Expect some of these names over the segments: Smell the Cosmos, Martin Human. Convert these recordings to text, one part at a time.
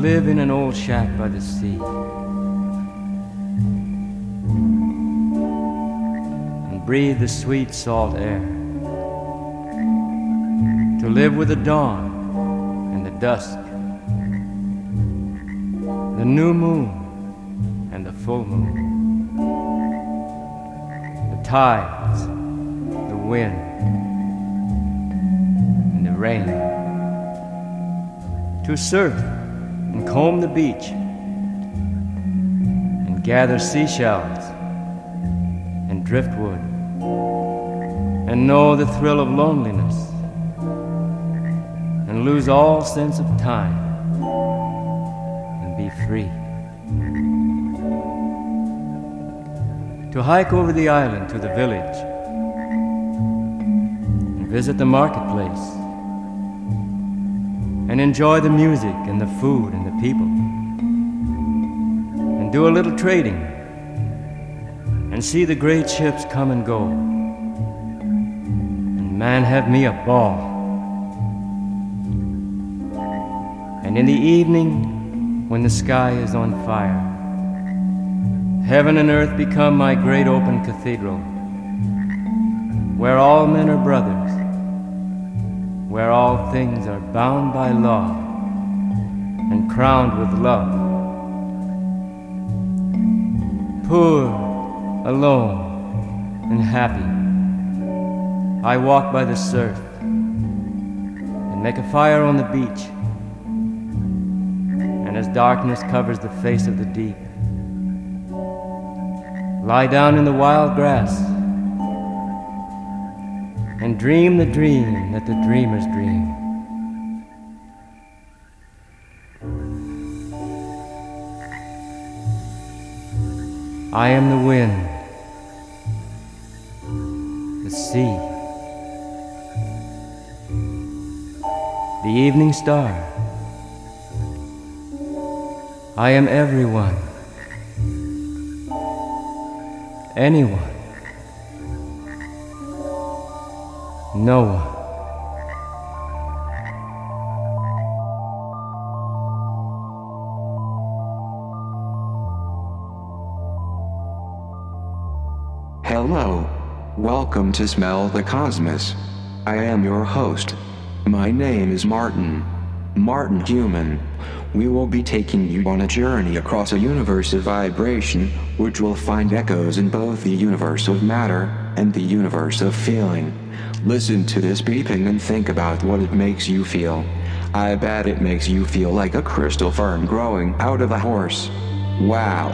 live in an old shack by the sea. And breathe the sweet salt air. To live with the dawn and the dusk. The new moon and the full moon. The tides, the wind, and the rain. To surf and comb the beach and gather seashells and driftwood and know the thrill of loneliness and lose all sense of time and be free. To hike over the island to the village and visit the marketplace and enjoy the music and the food and the people, and do a little trading, and see the great ships come and go, and man have me a ball. And in the evening, when the sky is on fire, heaven and earth become my great open cathedral, where all men are brothers, where all things are bound by law and crowned with love. Poor, alone, and happy, I walk by the surf and make a fire on the beach. And as darkness covers the face of the deep, lie down in the wild grass and dream the dream that the dreamers dream. I am the wind, the sea, the evening star. I am everyone, anyone, no one. Hello. Welcome to Smell the Cosmos. I am your host. My name is Martin Human. We will be taking you on a journey across a universe of vibration, which will find echoes in both the universe of matter and the universe of feeling. Listen to this beeping and think about what it makes you feel. I bet it makes you feel like a crystal fern growing out of a horse. Wow.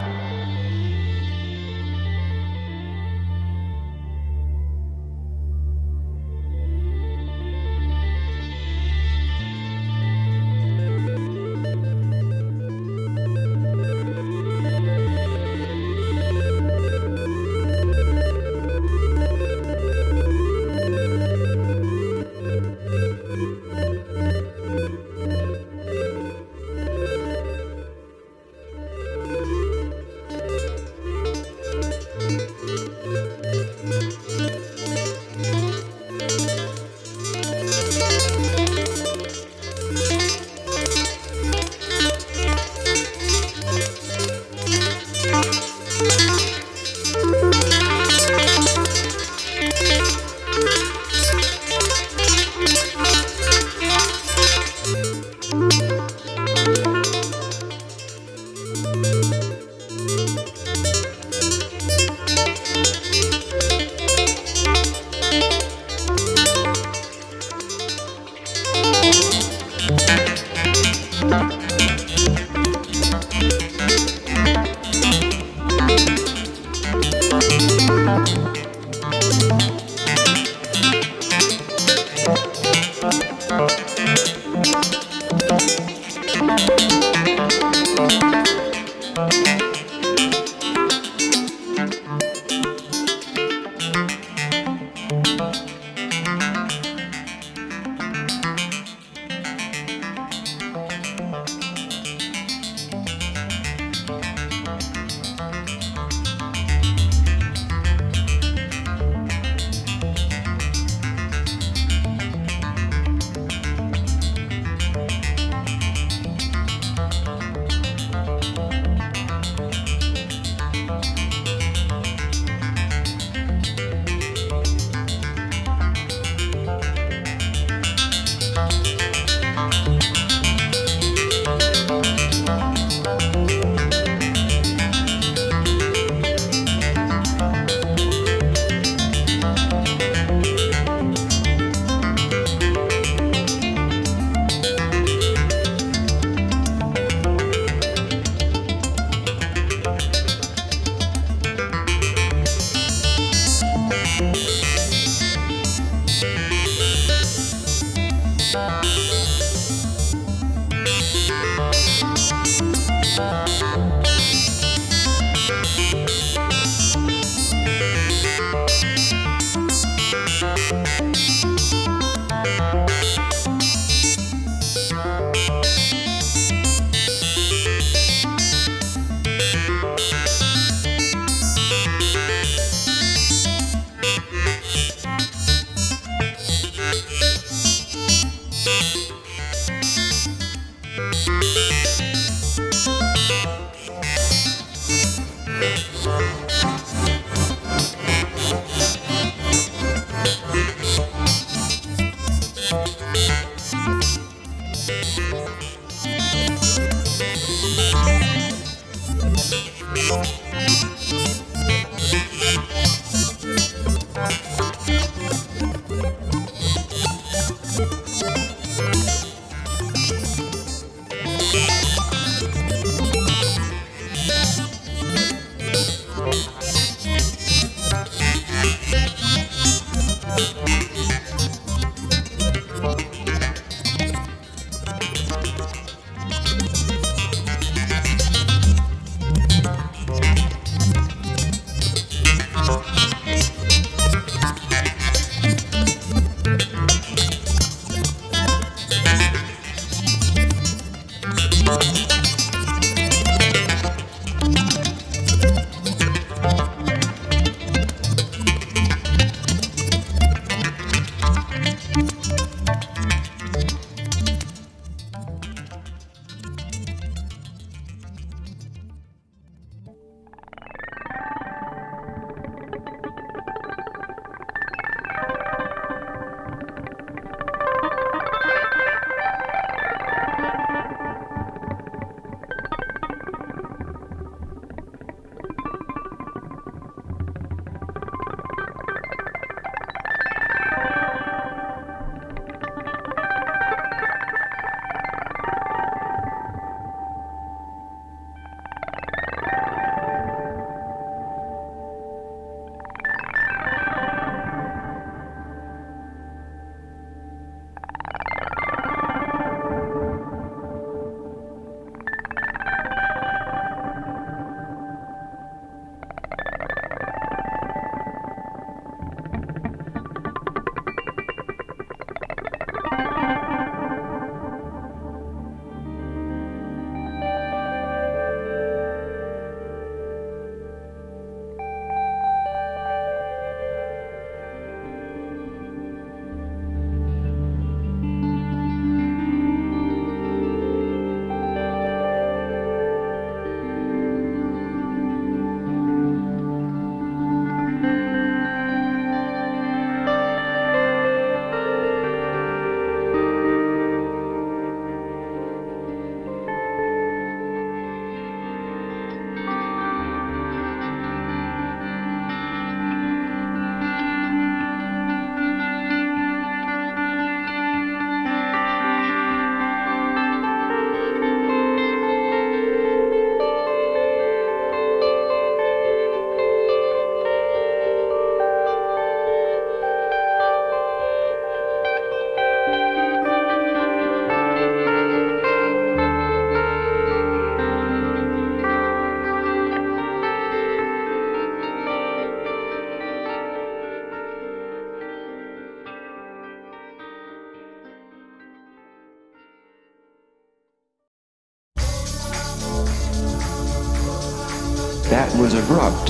was abrupt.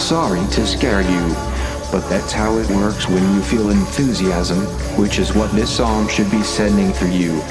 Sorry to scare you, but that's how it works when you feel enthusiasm, which is what this song should be sending through you.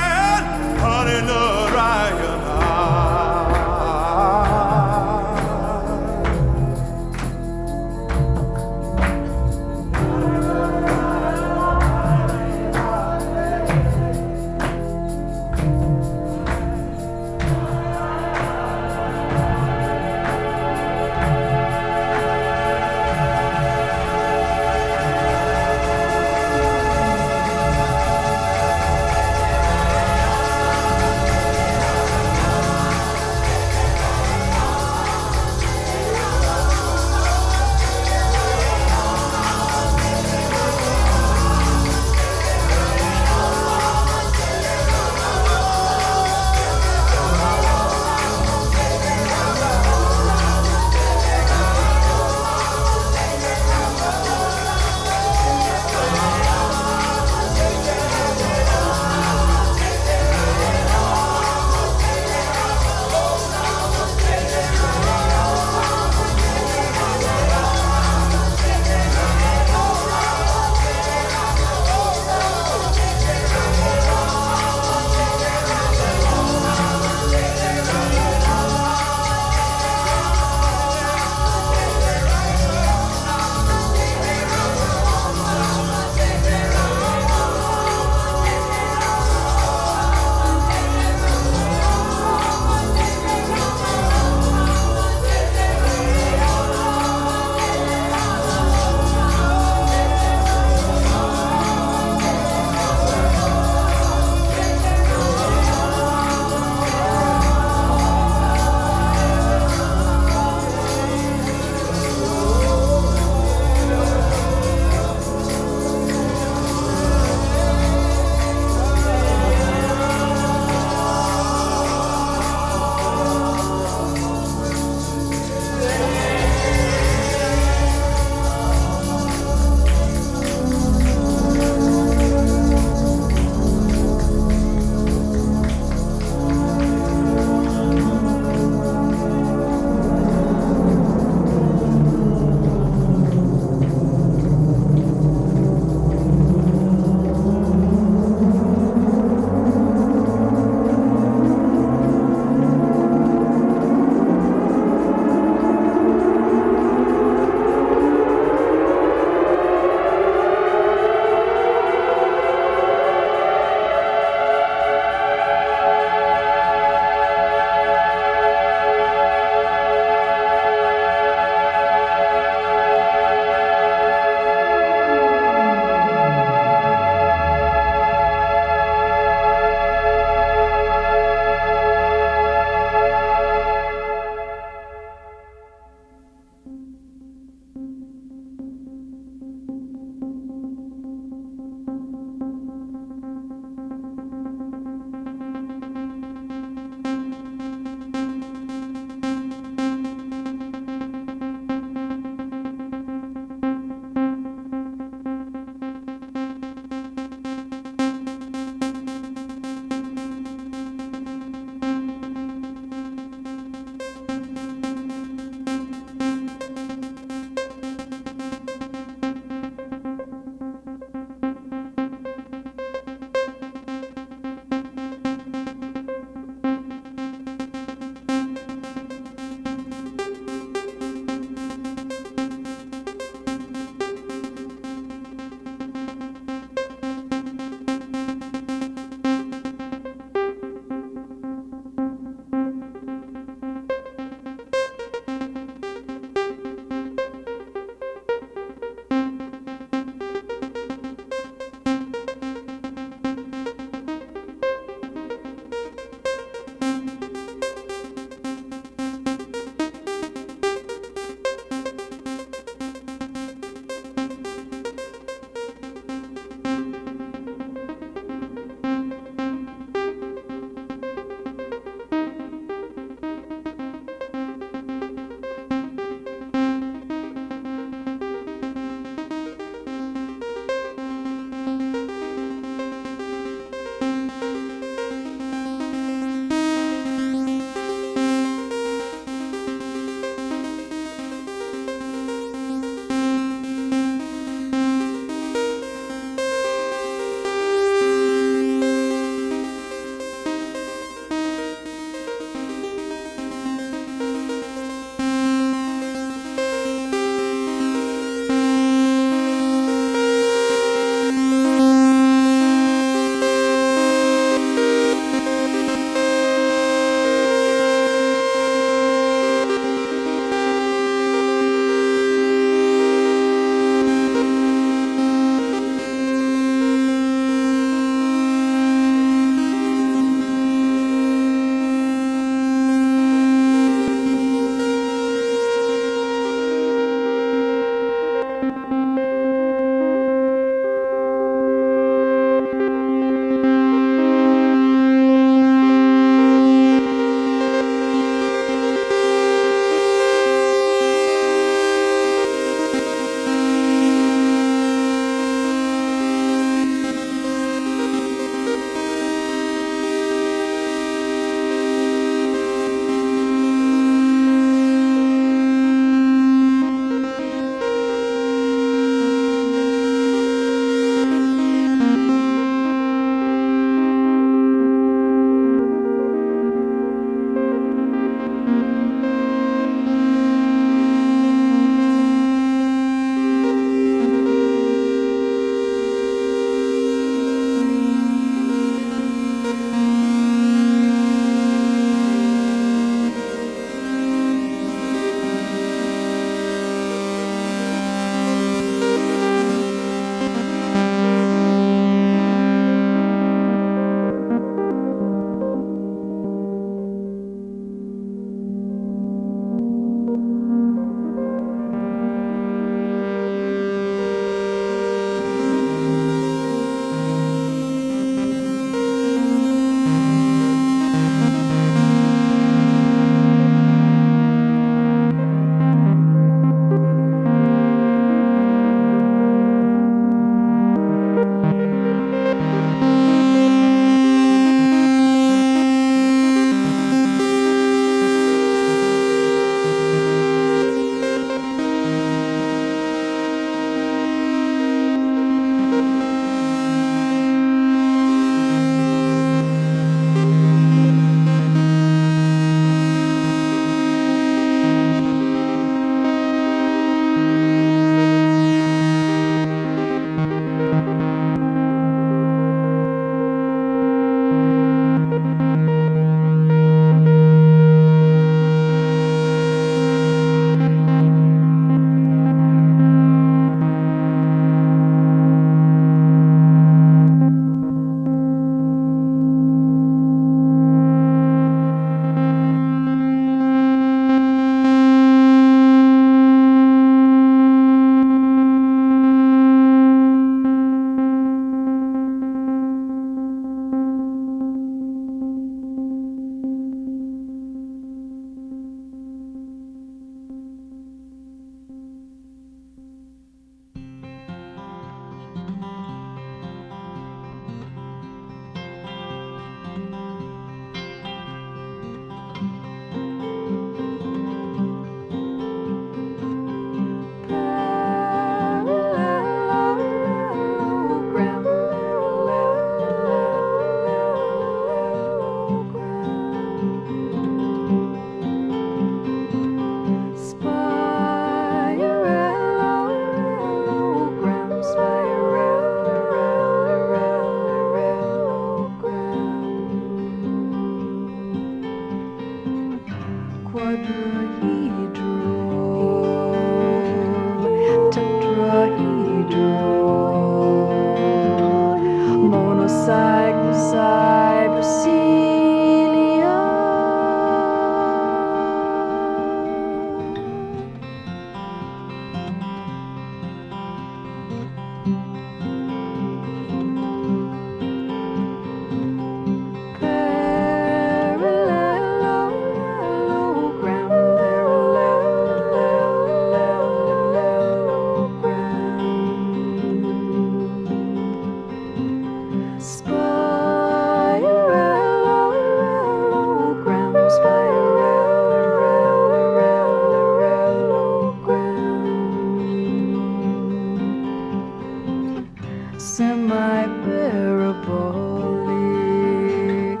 semi-parabolic,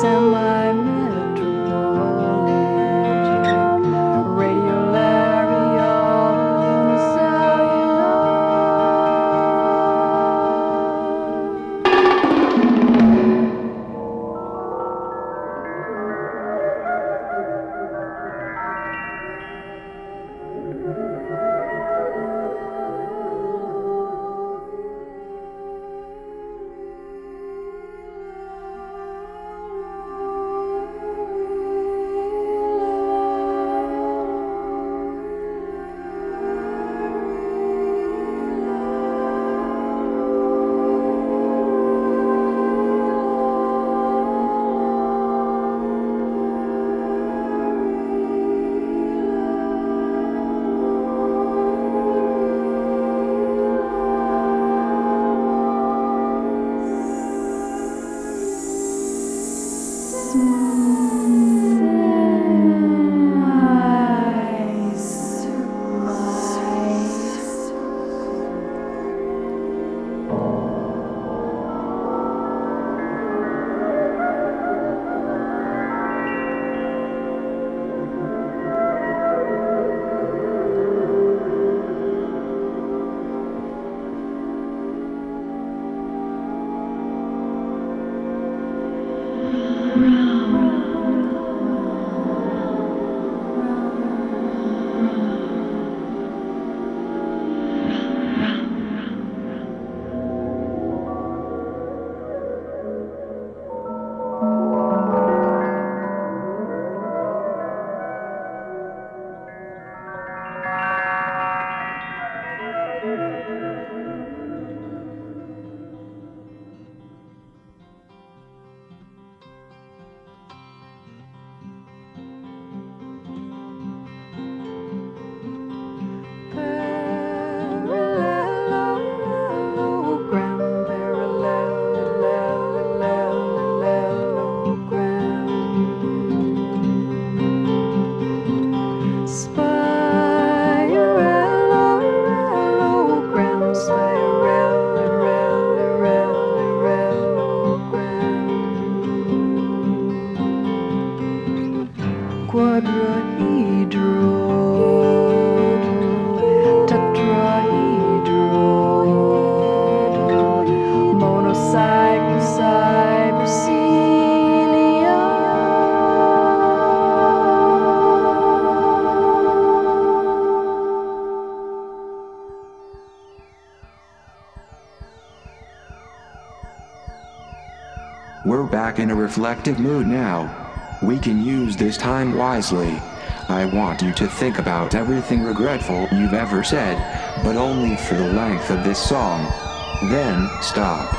semi-metabolic, quadrahedral, tetrahedral, monocycle. We're back in a reflective mood now. We can use this time wisely. I want you to think about everything regretful you've ever said, but only for the length of this song. Then stop.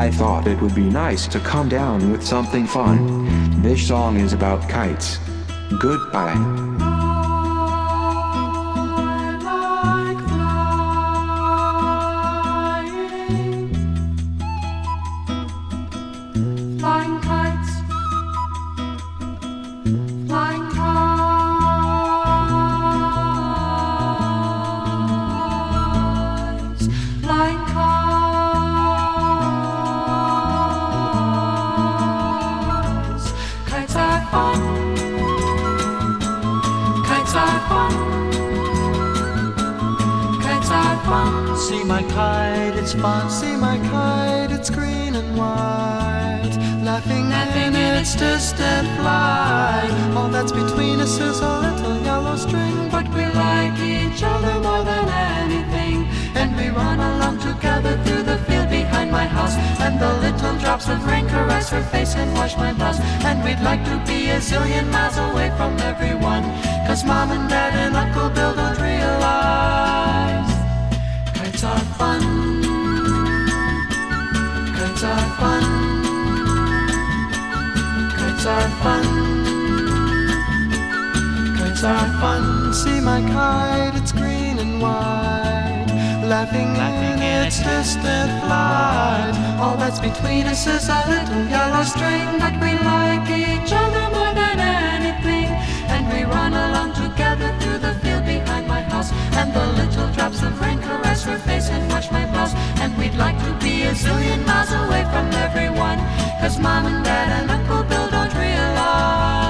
I thought it would be nice to come down with something fun. This song is about kites. Goodbye. See my kite, it's fun. See my kite, it's green and white. Laughing in its distant flight. All that's between us is a little yellow string, but we like each other more than anything. And we run along together through the field behind my house, and the little drops of rain caress her face and wash my blouse. And we'd like to be a zillion miles away from everyone, 'cause Mom and Dad and Uncle Bill don't realize. Kites are fun. Kites are fun. Kites are fun. Kites are fun. See my kite, it's green and white. Laughing in its distant flight. All that's between us is a little yellow string, but we like each other more than anything. And we run along together through the field behind my house, and the little drops of rain caress her face and wash my blouse. And we'd like to be a zillion miles away from everyone, 'cause Mom and Dad and Uncle Bill don't realize.